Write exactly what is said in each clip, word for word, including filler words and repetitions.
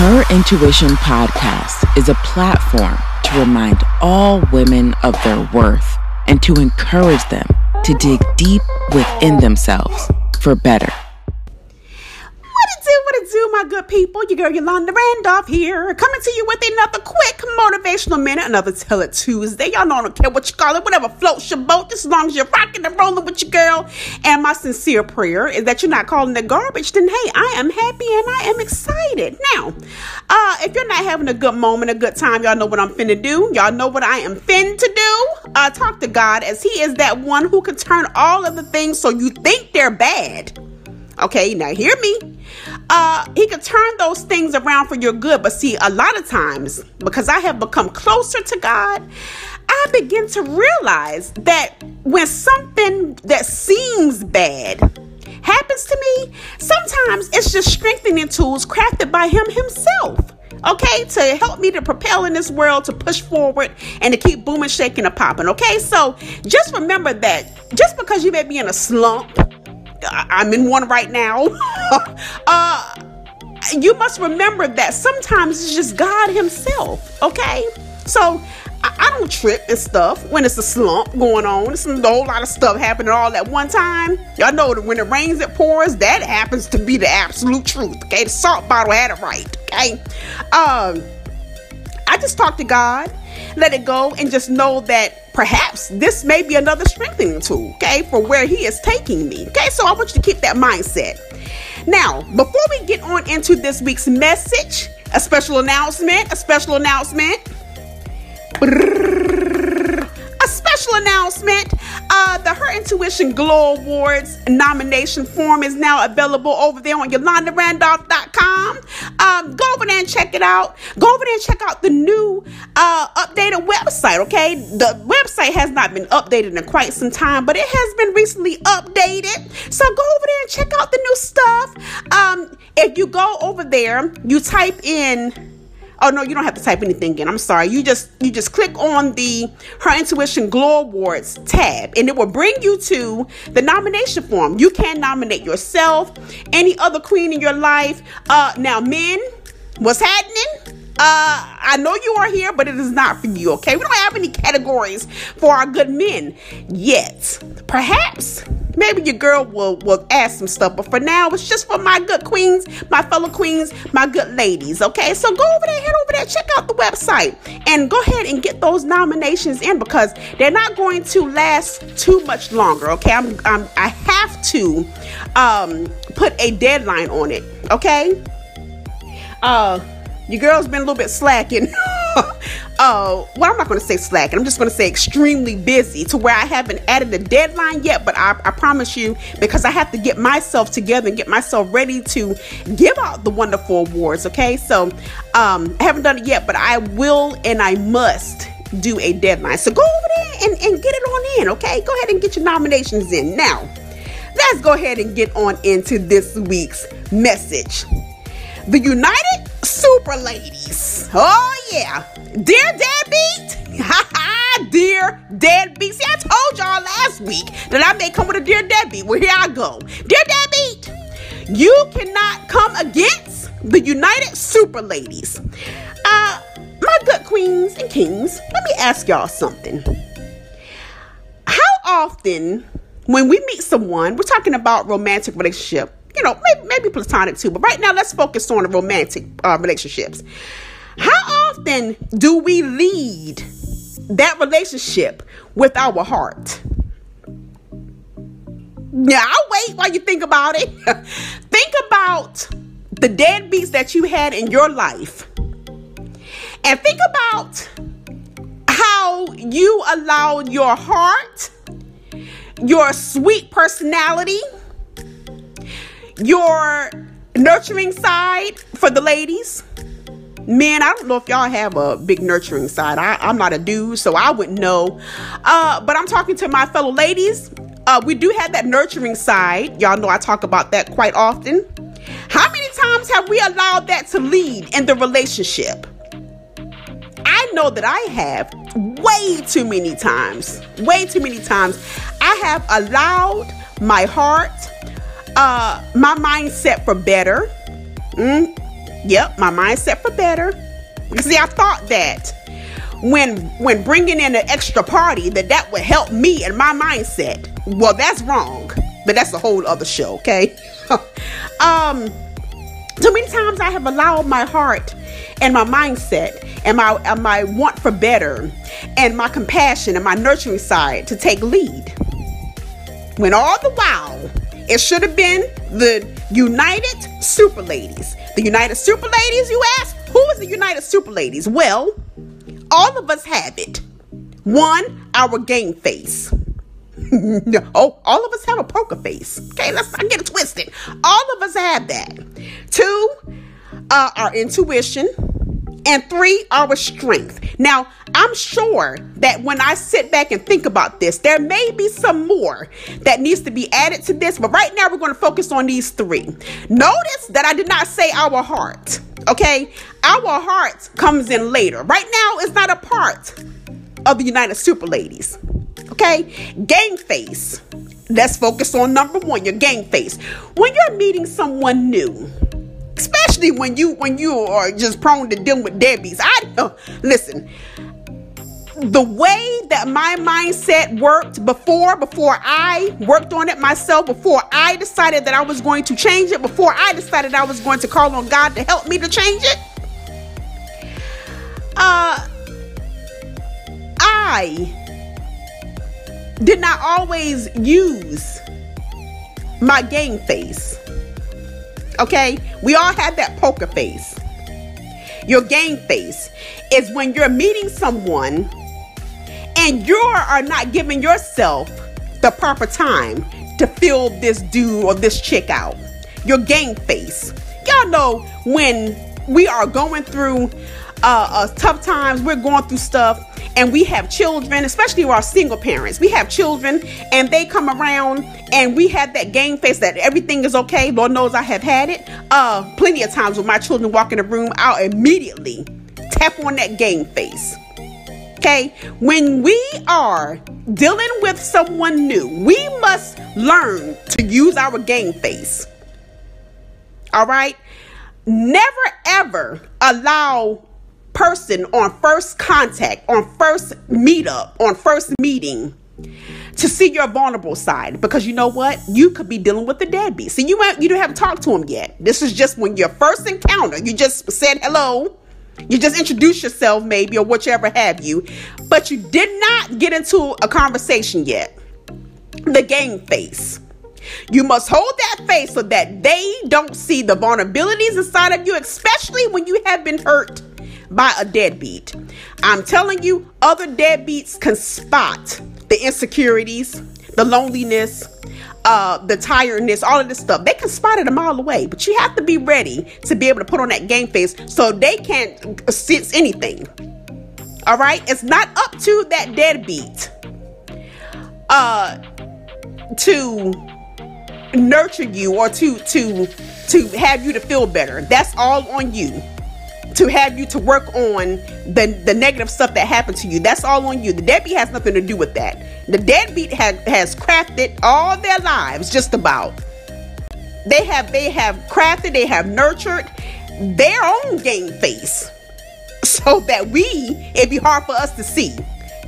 Her Intuition podcast is a platform to remind all women of their worth and to encourage them to dig deep within themselves for better. What it do, what it do, my good people? Your girl Yolanda Randolph here, coming to you with another quick motivational minute, another Tell It Tuesday. Y'all know I don't care what you call it, whatever floats your boat, just as long as you're rocking and rolling with your girl. And my sincere prayer is that you're not calling the garbage, then hey, I am happy and I am excited. Now, uh, if you're not having a good moment, a good time, y'all know what I'm finna do. Y'all know what I am fin to do. Uh, talk to God, as He is that one who can turn all of the things so you think they're bad. Okay, now hear me. Uh, he can turn those things around for your good. But see, a lot of times, because I have become closer to God, I begin to realize that when something that seems bad happens to me, sometimes it's just strengthening tools crafted by Him Himself. Okay, to help me to propel in this world, to push forward and to keep booming, shaking, and popping. Okay, so just remember that just because you may be in a slump, I'm in one right now. uh, you must remember that sometimes it's just God Himself. Okay, so I, I don't trip and stuff when it's a slump going on. It's a whole lot of stuff happening all at one time. Y'all know that when it rains, it pours. That happens to be the absolute truth. Okay, the salt bottle had it right. Okay, um, I just talk to God, let it go, and just know that perhaps this may be another strengthening tool, okay, for where He is taking me. Okay, so I want you to keep that mindset. Now, before we get on into this week's message, a special announcement, a special announcement, a special announcement. Uh, the Her Intuition Glow Awards nomination form is now available over there on Yolanda Randolph dot com. Um, go over there and check it out. Go over there and check out the new uh, updated website, okay? The website has not been updated in quite some time, but it has been recently updated. So go over there and check out the new stuff. Um, if you go over there, you type in... Oh, no, you don't have to type anything in. I'm sorry. You just you just click on the Her Intuition Glow Awards tab, and it will bring you to the nomination form. You can nominate yourself, any other queen in your life. Uh, now, men, what's happening? Uh, I know you are here, but it is not for you, okay? We don't have any categories for our good men yet. Perhaps, maybe your girl will, will ask some stuff, but for now, it's just for my good queens, my fellow queens, my good ladies, okay? So go over there, head over there, check out the website, and go ahead and get those nominations in, because they're not going to last too much longer, okay? I'm, I'm, I have to um, put a deadline on it, okay? Uh... Your girl's been a little bit slacking. uh, well, I'm not going to say slacking. I'm just going to say extremely busy, to where I haven't added a deadline yet. But I, I promise you, because I have to get myself together and get myself ready to give out the wonderful awards. Okay, so um, I haven't done it yet, but I will and I must do a deadline. So go over there and, and get it on in. Okay, go ahead and get your nominations in. Now, let's go ahead and get on into this week's message. The United Super Ladies. Oh, yeah. Dear Deadbeat. Ha ha. Dear Deadbeat. See, I told y'all last week that I may come with a Dear Deadbeat. Well, here I go. Dear Deadbeat, you cannot come against the United Super Ladies. Uh, my good queens and kings, let me ask y'all something. How often when we meet someone, we're talking about romantic relationship, you know, maybe, maybe platonic too, but right now let's focus on the romantic uh, relationships. How often do we lead that relationship with our heart? Now, I'll wait while you think about it. Think about the deadbeats that you had in your life. And think about how you allowed your heart, your sweet personality, your nurturing side for the ladies. Men, I don't know if y'all have a big nurturing side. I, I'm not a dude, so I wouldn't know. Uh, but I'm talking to my fellow ladies. Uh, we do have that nurturing side. Y'all know I talk about that quite often. How many times have we allowed that to lead in the relationship? I know that I have way too many times. Way too many times. I have allowed my heart, Uh, my mindset for better, mm, Yep, my mindset for better. You see, I thought that when when bringing in an extra party that that would help me and my mindset. Well, that's wrong, but that's a whole other show, okay? um, too many times I have allowed my heart and my mindset and my and my want for better and my compassion and my nurturing side to take lead. When all the while, it should have been the United Super Ladies. The United Super Ladies, you ask? Who is the United Super Ladies? Well, all of us have it. One, our game face. No, oh, all of us have a poker face. Okay, let's not get it twisted. All of us have that. Two, uh, our intuition. And three, our strength. Now, I'm sure that when I sit back and think about this, there may be some more that needs to be added to this. But right now, we're going to focus on these three. Notice that I did not say our heart. Okay, our heart comes in later. Right now, it's not a part of the United Super Ladies. Okay, game face. Let's focus on number one, your game face. When you're meeting someone new, especially when you when you are just prone to dealing with deadbeats. I uh, listen. The way that my mindset worked before, before I worked on it myself, before I decided that I was going to change it, before I decided I was going to call on God to help me to change it, uh, I did not always use my game face. Okay, we all have that poker face. Your game face is when you're meeting someone and you are not giving yourself the proper time to feel this dude or this chick out. Your game face. Y'all know when we are going through uh, uh, tough times, we're going through stuff, and we have children, especially our single parents. We have children and they come around and we have that game face that everything is okay. Lord knows I have had it. Uh, plenty of times when my children walk in the room, I'll immediately tap on that game face. Okay. When we are dealing with someone new, we must learn to use our game face. All right. Never, ever allow person on first contact, on first meetup, on first meeting to see your vulnerable side, because you know what, you could be dealing with the deadbeat. See, you you don't have talked to him yet. This is just when your first encounter. You just said hello, you just introduced yourself maybe or whichever have you, but you did not get into a conversation yet. The game face. You must hold that face so that they don't see the vulnerabilities inside of you, especially when you have been hurt by a deadbeat. I'm telling you, other deadbeats can spot the insecurities, the loneliness, uh, the tiredness, all of this stuff. They can spot it a mile away, but you have to be ready to be able to put on that game face so they can't sense anything. All right? It's not up to that deadbeat uh, to nurture you or to, to, to have you to feel better. That's all on you. To have you to work on the, the negative stuff that happened to you. That's all on you. The deadbeat has nothing to do with that. The deadbeat has, has crafted all their lives, just about. They have they have crafted, they have nurtured their own game face so that we, it'd be hard for us to see.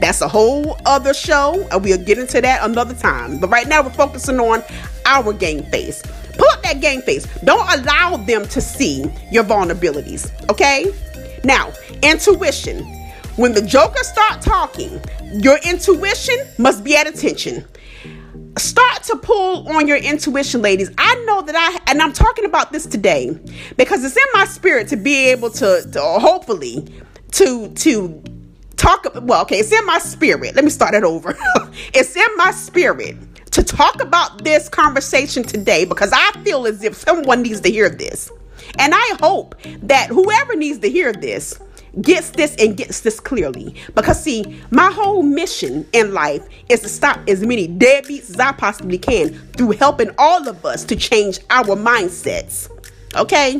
That's a whole other show, and we'll get into that another time. But right now, we're focusing on our game face. Pull up that game face. Don't allow them to see your vulnerabilities, okay? Now, intuition. When the joker start talking, your intuition must be at attention. Start to pull on your intuition, ladies. I know that I, and I'm talking about this today because it's in my spirit to be able to, to hopefully, to, to talk, well, okay, it's in my spirit. Let me start it over. It's in my spirit to talk about this conversation today because I feel as if someone needs to hear this. And I hope that whoever needs to hear this gets this and gets this clearly. Because see, my whole mission in life is to stop as many deadbeats as I possibly can through helping all of us to change our mindsets. Okay?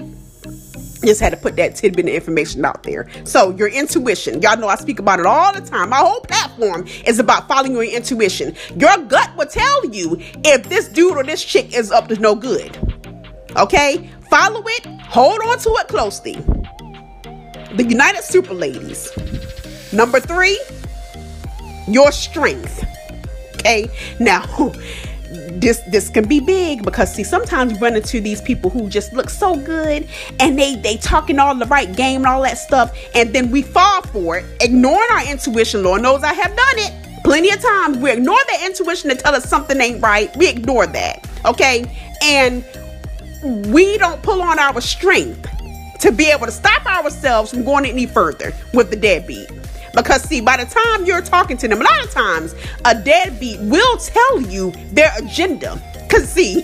Just had to put that tidbit of information out there. So your intuition, y'all know I speak about it all the time. My whole platform is about following your intuition. Your gut will tell you if this dude or this chick is up to no good. Okay? Follow it, hold on to it closely. The United Super Ladies. Number three, your strength. Okay, now this this can be big, because see, sometimes you run into these people who just look so good and they they talking all the right game and all that stuff, and then we fall for it, ignoring our intuition. Lord knows I have done it plenty of times. We ignore the intuition to tell us something ain't right. We ignore that, okay? And we don't pull on our strength to be able to stop ourselves from going any further with the deadbeat. Because see, by the time you're talking to them, a lot of times a deadbeat will tell you their agenda. Cause see,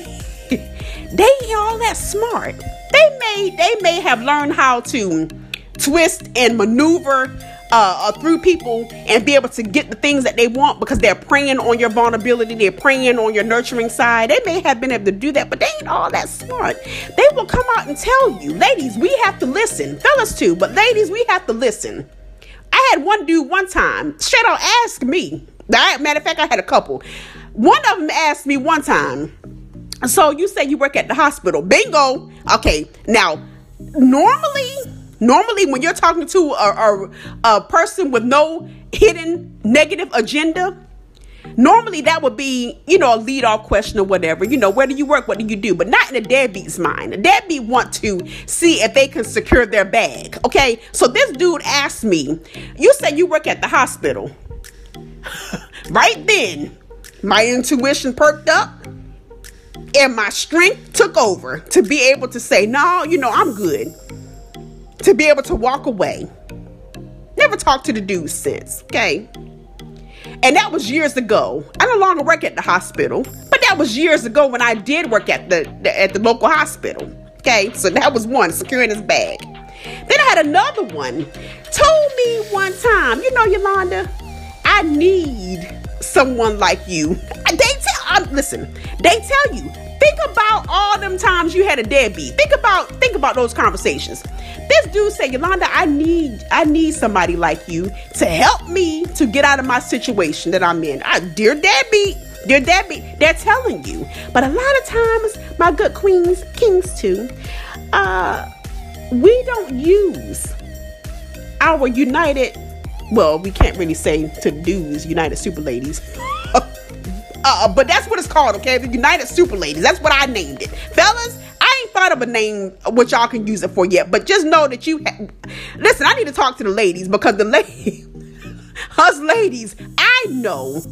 they ain't all that smart. They may they may have learned how to twist and maneuver uh, through people and be able to get the things that they want, because they're preying on your vulnerability. They're preying on your nurturing side. They may have been able to do that, but they ain't all that smart. They will come out and tell you, ladies, we have to listen. Fellas too, but ladies, we have to listen. I had one dude one time straight out ask me. Matter of fact, I had a couple. One of them asked me one time, so you say you work at the hospital. Bingo. Okay. Now, normally, normally when you're talking to a, a, a person with no hidden negative agenda, normally that would be, you know, a lead off question or whatever. You know, where do you work? What do you do? But not in a deadbeat's mind. A deadbeat want to see if they can secure their bag. Okay. So this dude asked me, you said you work at the hospital. Right then, my intuition perked up and my strength took over to be able to say, no, you know, I'm good. To be able to walk away. Never talked to the dude since. Okay. And that was years ago. I no longer work at the hospital, but that was years ago when I did work at the, the at the local hospital. Okay, so that was one, securing his bag. Then I had another one told me one time, you know, Yolanda, I need someone like you. They tell, um, listen, they tell you, think about all them times you had a deadbeat. Think about, think about those conversations. This dude said, Yolanda, I need, I need somebody like you to help me to get out of my situation that I'm in. I, dear deadbeat, dear deadbeat, they're telling you. But a lot of times, my good queens, kings too, uh, we don't use our United, well, we can't really say to do's, United Super Ladies. Uh, but that's what it's called, okay? The United Super Ladies. That's what I named it. Fellas, I ain't thought of a name what y'all can use it for yet. But just know that you... Ha- Listen, I need to talk to the ladies, because the ladies... us ladies, I know...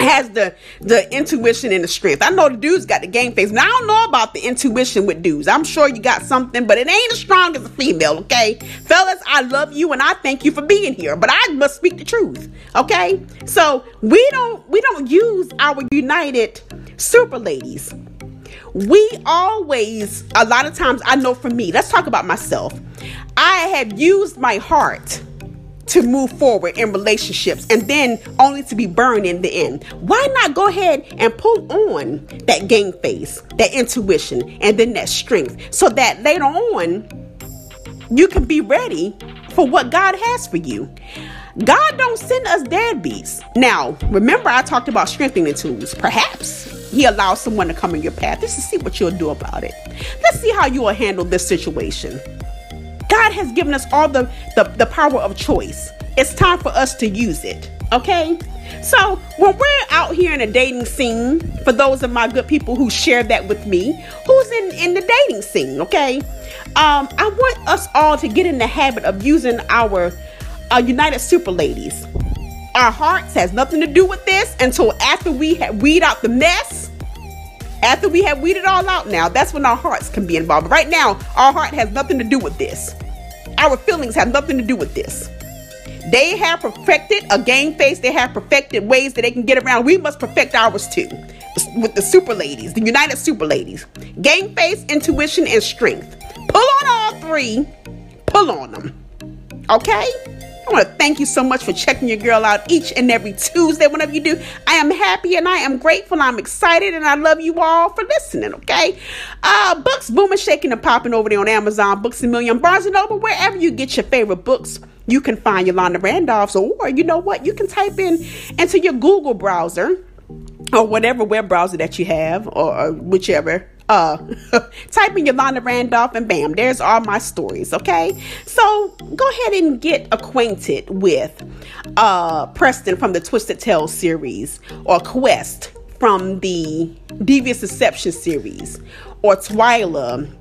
has the the intuition and the strength. I know the dude's got the game face. Now I don't know about the intuition with dudes. I'm sure you got something, but it ain't as strong as a female, okay? Fellas, I love you and I thank you for being here, but I must speak the truth, okay? So we don't we don't use our United Super Ladies. We always, a lot of times, I know for me, let's talk about myself. I have used my heart to move forward in relationships, and then only to be burned in the end. Why not go ahead and pull on that game face, that intuition, and then that strength, so that later on you can be ready for what God has for you. God don't send us deadbeats. Now, remember I talked about strengthening tools. Perhaps He allows someone to come in your path just to see what you'll do about it. Let's see how you will handle this situation. God has given us all the, the, the power of choice. It's time for us to use it, okay? So when we're out here in a dating scene, for those of my good people who share that with me, who's in, in the dating scene, okay? Um, I want us all to get in the habit of using our uh, United Super Ladies. Our hearts has nothing to do with this until after we have weed out the mess. After we have weeded all out now, that's when our hearts can be involved. But right now, our heart has nothing to do with this. Our feelings have nothing to do with this. They have perfected a game face. They have perfected ways that they can get around. We must perfect ours too. With the Super Ladies, the United Super Ladies. Game face, intuition, and strength. Pull on all three. Pull on them. Okay? I want to thank you so much for checking your girl out each and every Tuesday. Whenever you do, I am happy and I am grateful. I'm excited and I love you all for listening, okay? Uh, books booming, shaking, and popping over there on Amazon, Books a Million, Barnes and Noble, wherever you get your favorite books. You can find Yolanda Randolph's, or you know what? You can type in into your Google browser or whatever web browser that you have, or, or whichever Uh, type in Yolanda Randolph and bam, there's all my stories. Okay, so go ahead and get acquainted with uh, Preston from the Twisted Tales series, or Quest from the Devious Inception series, or Twyla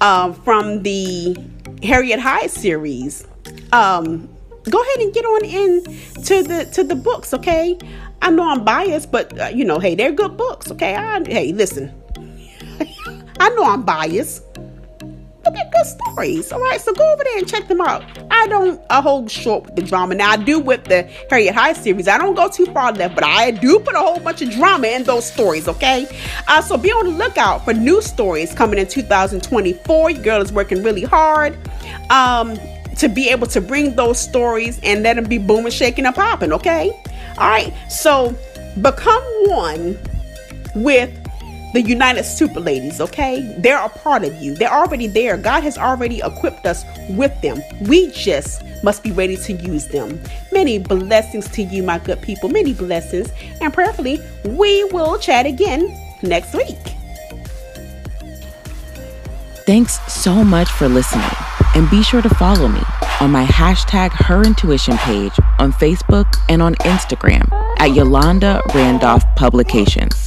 uh, from the Harriet Hyde series. Um, go ahead and get on in to the to the books. Okay, I know I'm biased, but uh, you know, hey, they're good books. Okay, I, hey, listen. I know I'm biased, but they're good stories. All right, so go over there and check them out. I don't I hold short with the drama. Now, I do with the Harriet Hyde series. I don't go too far left, but I do put a whole bunch of drama in those stories, okay? Uh, so be on the lookout for new stories coming in two thousand twenty-four. Your girl is working really hard um, to be able to bring those stories and let them be booming, shaking, and popping, okay? All right, so become one with the United Super Ladies, okay? They're a part of you. They're already there. God has already equipped us with them. We just must be ready to use them. Many blessings to you, my good people. Many blessings. And prayerfully, we will chat again next week. Thanks so much for listening. And be sure to follow me on my hashtag Her Intuition page on Facebook and on Instagram at Yolanda Randolph Publications.